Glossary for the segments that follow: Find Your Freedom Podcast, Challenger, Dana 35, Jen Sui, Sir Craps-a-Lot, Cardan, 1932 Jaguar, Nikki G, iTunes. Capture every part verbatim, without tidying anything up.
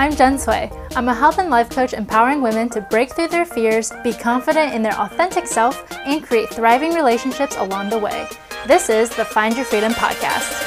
I'm Jen Sui. I'm a health and life coach empowering women to break through their fears, be confident in their authentic self, and create thriving relationships along the way. This is the Find Your Freedom Podcast.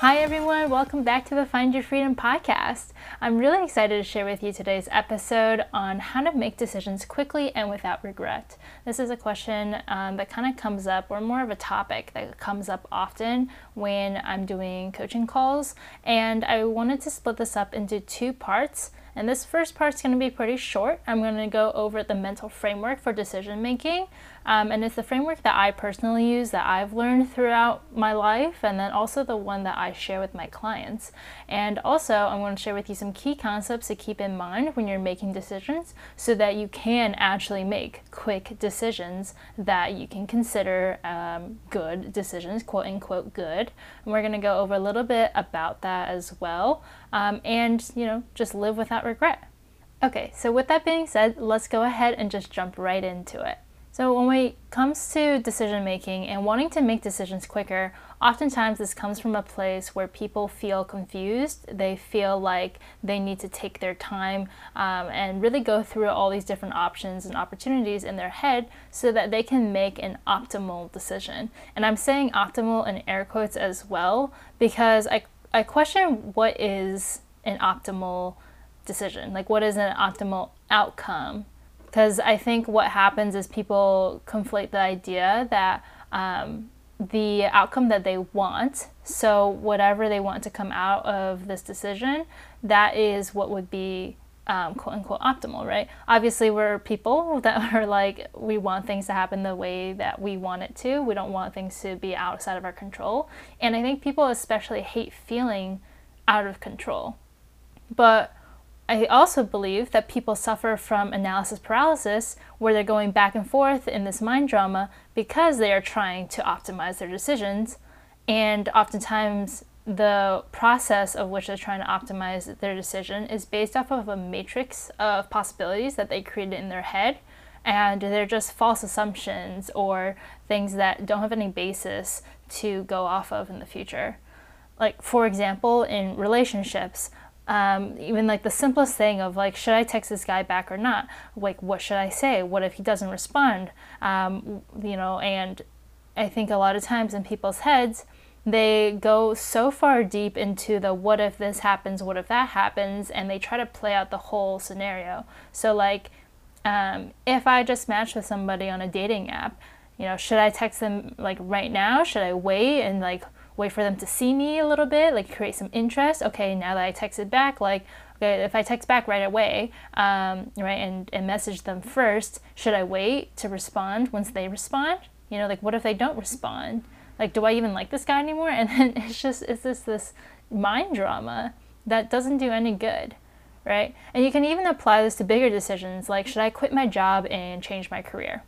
Hi everyone, welcome back to the Find Your Freedom Podcast. I'm really excited to share with you today's episode on how to make decisions quickly and without regret. This is a question um, that kind of comes up, or more of a topic that comes up often when I'm doing coaching calls. And I wanted to split this up into two parts. And this first part's going to be pretty short. I'm going to go over the mental framework for decision making. Um, and it's the framework that I personally use, that I've learned throughout my life, and then also the one that I share with my clients. And also, I'm going to share with you some key concepts to keep in mind when you're making decisions so that you can actually make quick decisions that you can consider um, good decisions, quote unquote good. And we're going to go over a little bit about that as well. Um, and, you know, just live without regret. Okay, so with that being said, let's go ahead and just jump right into it. So when it comes to decision making and wanting to make decisions quicker, oftentimes this comes from a place where people feel confused. They feel like they need to take their time um, and really go through all these different options and opportunities in their head so that they can make an optimal decision. And I'm saying optimal in air quotes as well, because I, I question what is an optimal decision, like what is an optimal outcome. Because I think what happens is people conflate the idea that um, the outcome that they want, so whatever they want to come out of this decision, that is what would be um, quote unquote optimal, right? Obviously, we're people that are like, we want things to happen the way that we want it to. We don't want things to be outside of our control. And I think people especially hate feeling out of control. But I also believe that people suffer from analysis paralysis, where they're going back and forth in this mind drama because they are trying to optimize their decisions. And oftentimes the process of which they're trying to optimize their decision is based off of a matrix of possibilities that they created in their head. And they're just false assumptions or things that don't have any basis to go off of in the future. Like, for example, in relationships, Um, even like the simplest thing of like, should I text this guy back or not? Like, what should I say? What if he doesn't respond? Um, you know, and I think a lot of times in people's heads, they go so far deep into the what if this happens, what if that happens, and they try to play out the whole scenario. So like, um, if I just matched with somebody on a dating app, you know, should I text them like right now? Should I wait and like wait for them to see me a little bit, like create some interest? Okay, now that I texted back, like, okay, if I text back right away, um, right, and, and message them first, should I wait to respond once they respond? You know, like, what if they don't respond? Like, do I even like this guy anymore? And then it's just, it's just this mind drama that doesn't do any good, right? And you can even apply this to bigger decisions, like, should I quit my job and change my career?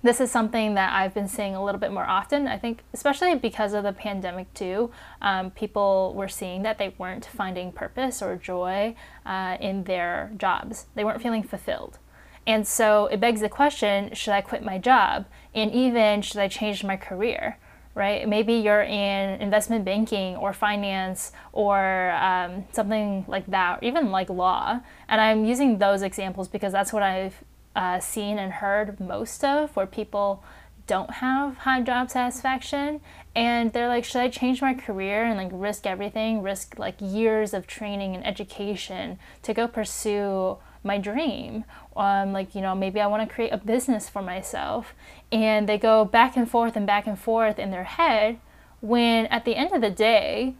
This is something that I've been seeing a little bit more often, I think, especially because of the pandemic too. Um, people were seeing that they weren't finding purpose or joy uh, in their jobs. They weren't feeling fulfilled. And so it begs the question, should I quit my job? And even should I change my career, right? Maybe you're in investment banking or finance or um, something like that, or even like law. And I'm using those examples because that's what I've Uh, seen and heard most of, where people don't have high job satisfaction and they're like, should I change my career and like risk everything, risk like years of training and education to go pursue my dream? Um, like, you know, maybe I want to create a business for myself. And they go back and forth and back and forth in their head, when at the end of the day,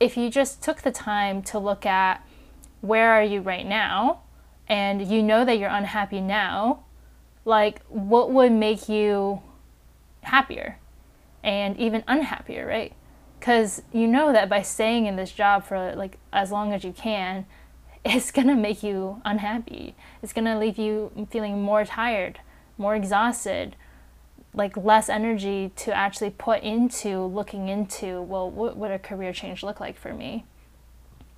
if you just took the time to look at where are you right now, and you know that you're unhappy now, like, what would make you happier and even unhappier, right? Because you know that by staying in this job for like as long as you can, it's gonna make you unhappy. It's gonna leave you feeling more tired, more exhausted, like less energy to actually put into looking into, well, what would a career change look like for me?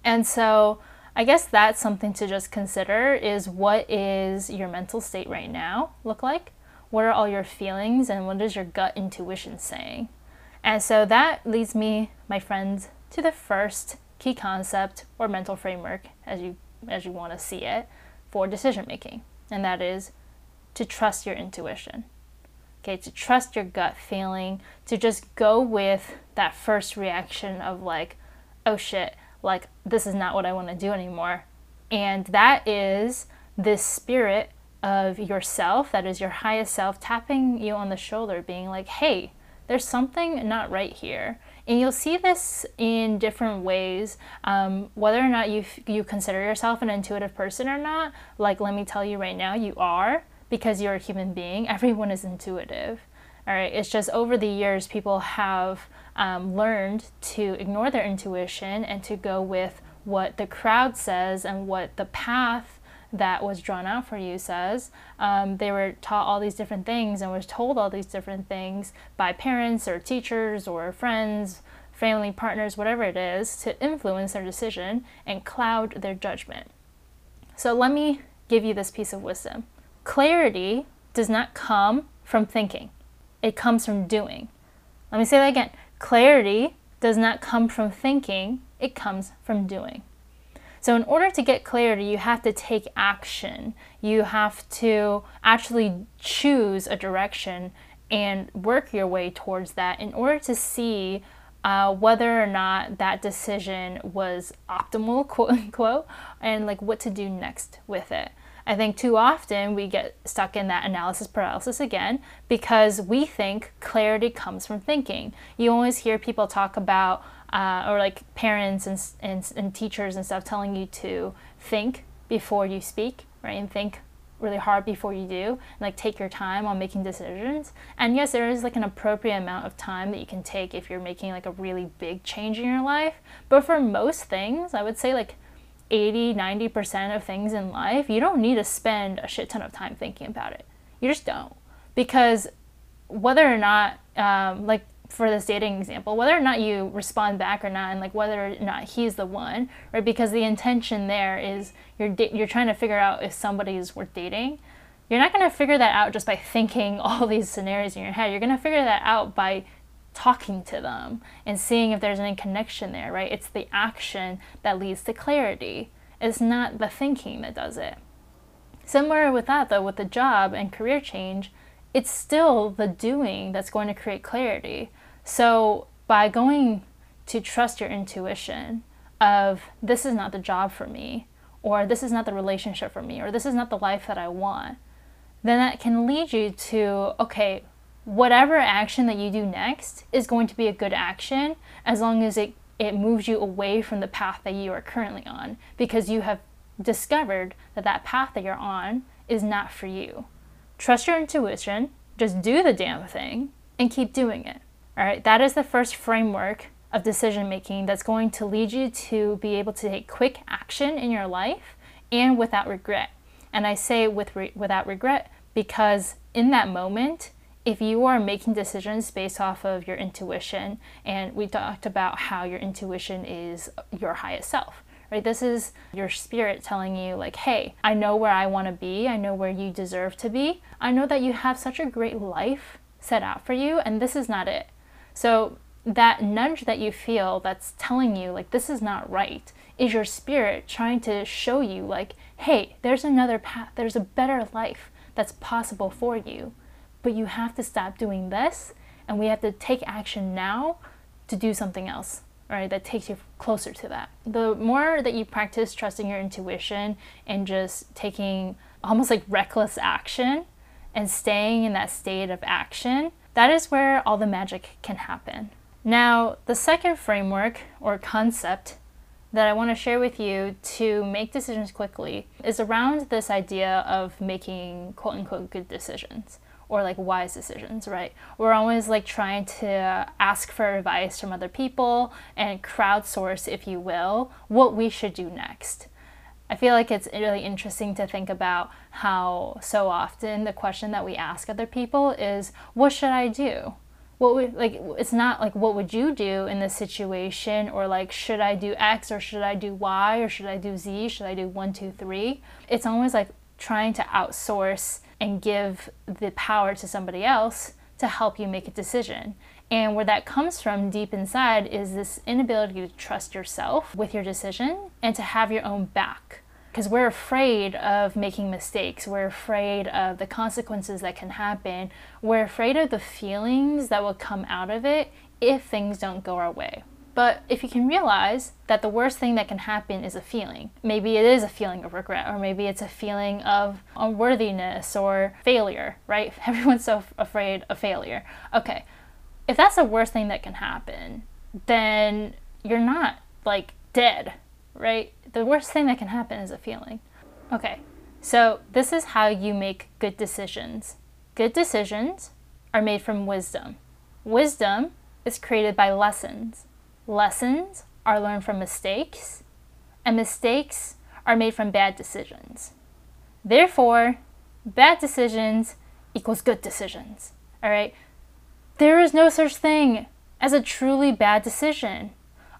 And so I guess that's something to just consider, is what is your mental state right now look like? What are all your feelings, and what is your gut intuition saying? And so that leads me, my friends, to the first key concept or mental framework, as you as you want to see it, for decision making, and that is to trust your intuition. Okay, to trust your gut feeling, to just go with that first reaction of like, oh shit, like this is not what I want to do anymore. And that is this spirit of yourself, that is your highest self, tapping you on the shoulder, being like, hey, there's something not right here. And you'll see this in different ways, um, whether or not you f- you consider yourself an intuitive person or not. Like, let me tell you right now, you are, because you're a human being. Everyone is intuitive, all right? It's just over the years, people have um, learned to ignore their intuition and to go with what the crowd says and what the path that was drawn out for you says. Um, they were taught all these different things and was told all these different things by parents or teachers or friends, family, partners, whatever it is, to influence their decision and cloud their judgment. So let me give you this piece of wisdom. Clarity does not come from thinking. It comes from doing. Let me say that again. Clarity does not come from thinking. It comes from doing. So in order to get clarity, you have to take action. You have to actually choose a direction and work your way towards that in order to see uh, whether or not that decision was optimal, quote unquote, and like what to do next with it. I think too often we get stuck in that analysis paralysis again because we think clarity comes from thinking. You always hear people talk about Uh, or like parents and, and and teachers and stuff telling you to think before you speak, right? And think really hard before you do, and like take your time on making decisions. And yes, there is like an appropriate amount of time that you can take if you're making like a really big change in your life. But for most things, I would say like eighty, ninety percent of things in life, you don't need to spend a shit ton of time thinking about it. You just don't. Because whether or not, um, like, for this dating example, whether or not you respond back or not, and like whether or not he's the one, right? Because the intention there is you're da- you're trying to figure out if somebody is worth dating. You're not going to figure that out just by thinking all these scenarios in your head. You're going to figure that out by talking to them and seeing if there's any connection there, right? It's the action that leads to clarity. It's not the thinking that does it. Similar with that though, with the job and career change, it's still the doing that's going to create clarity. So by going to trust your intuition of this is not the job for me, or this is not the relationship for me, or this is not the life that I want, then that can lead you to, okay, whatever action that you do next is going to be a good action as long as it, it moves you away from the path that you are currently on, because you have discovered that that path that you're on is not for you. Trust your intuition, just do the damn thing, and keep doing it. All right, that is the first framework of decision-making that's going to lead you to be able to take quick action in your life and without regret. And I say with re- without regret because in that moment, if you are making decisions based off of your intuition, and we talked about how your intuition is your highest self, right? This is your spirit telling you like, hey, I know where I want to be. I know where you deserve to be. I know that you have such a great life set out for you, and this is not it. So that nudge that you feel that's telling you like, this is not right, is your spirit trying to show you like, hey, there's another path. There's a better life that's possible for you, but you have to stop doing this, and we have to take action now to do something else. Right, that takes you closer to that. The more that you practice trusting your intuition and just taking almost like reckless action and staying in that state of action, that is where all the magic can happen. Now, the second framework or concept that I want to share with you to make decisions quickly is around this idea of making quote unquote good decisions, or like wise decisions, right? We're always like trying to ask for advice from other people and crowdsource, if you will, what we should do next. I feel like it's really interesting to think about how so often the question that we ask other people is, what should I do? What would, like, it's not like, what would you do in this situation? Or like, should I do X, or should I do Y, or should I do Z? Should I do one, two, three? It's always like trying to outsource and give the power to somebody else to help you make a decision. And where that comes from deep inside is this inability to trust yourself with your decision and to have your own back. Because we're afraid of making mistakes. We're afraid of the consequences that can happen. We're afraid of the feelings that will come out of it if things don't go our way. But if you can realize that the worst thing that can happen is a feeling, maybe it is a feeling of regret, or maybe it's a feeling of unworthiness or failure, right? Everyone's so afraid of failure. Okay, if that's the worst thing that can happen, then you're not like dead, right? The worst thing that can happen is a feeling. Okay, so this is how you make good decisions. Good decisions are made from wisdom. Wisdom is created by lessons. Lessons are learned from mistakes, and mistakes are made from bad decisions. Therefore, bad decisions equals good decisions, all right? There is no such thing as a truly bad decision,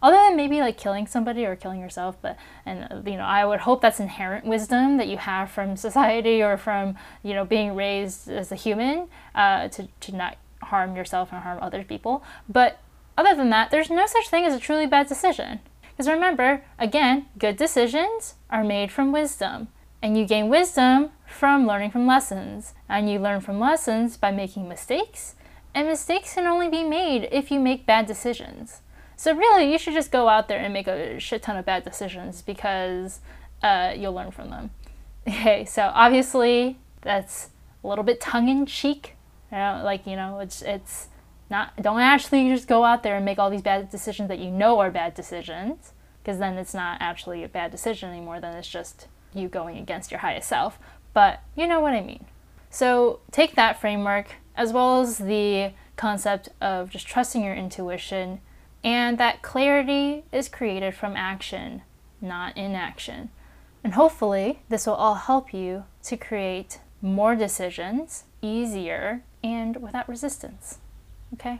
other than maybe like killing somebody or killing yourself, but, and you know, I would hope that's inherent wisdom that you have from society or from, you know, being raised as a human uh, to, to not harm yourself and harm other people. But other than that, there's no such thing as a truly bad decision. Because remember, again, good decisions are made from wisdom. And you gain wisdom from learning from lessons. And you learn from lessons by making mistakes. And mistakes can only be made if you make bad decisions. So really, you should just go out there and make a shit ton of bad decisions because uh, you'll learn from them. Okay, so obviously, that's a little bit tongue-in-cheek. You know, like, you know, it's... it's Not, don't actually just go out there and make all these bad decisions that you know are bad decisions, because then it's not actually a bad decision anymore, then it's just you going against your highest self. But you know what I mean. So take that framework, as well as the concept of just trusting your intuition, and that clarity is created from action, not inaction. And hopefully this will all help you to create more decisions, easier, and without resistance. Okay,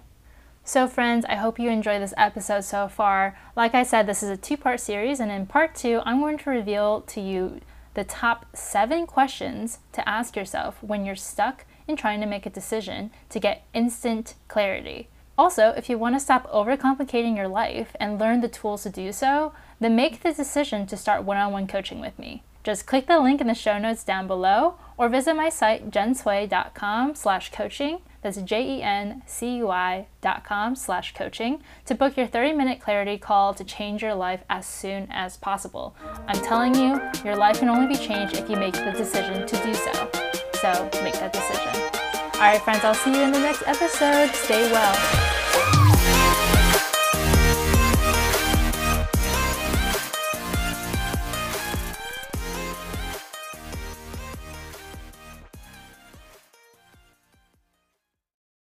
so friends, I hope you enjoyed this episode so far. Like I said, this is a two-part series, and in part two, I'm going to reveal to you the top seven questions to ask yourself when you're stuck in trying to make a decision to get instant clarity. Also, if you want to stop overcomplicating your life and learn the tools to do so, then make the decision to start one-on-one coaching with me. Just click the link in the show notes down below, or visit my site, jensui dot com slash coaching. That's J-E-N-C-U-I dot com slash coaching to book your thirty-minute clarity call to change your life as soon as possible. I'm telling you, your life can only be changed if you make the decision to do so. So make that decision. All right, friends, I'll see you in the next episode. Stay well.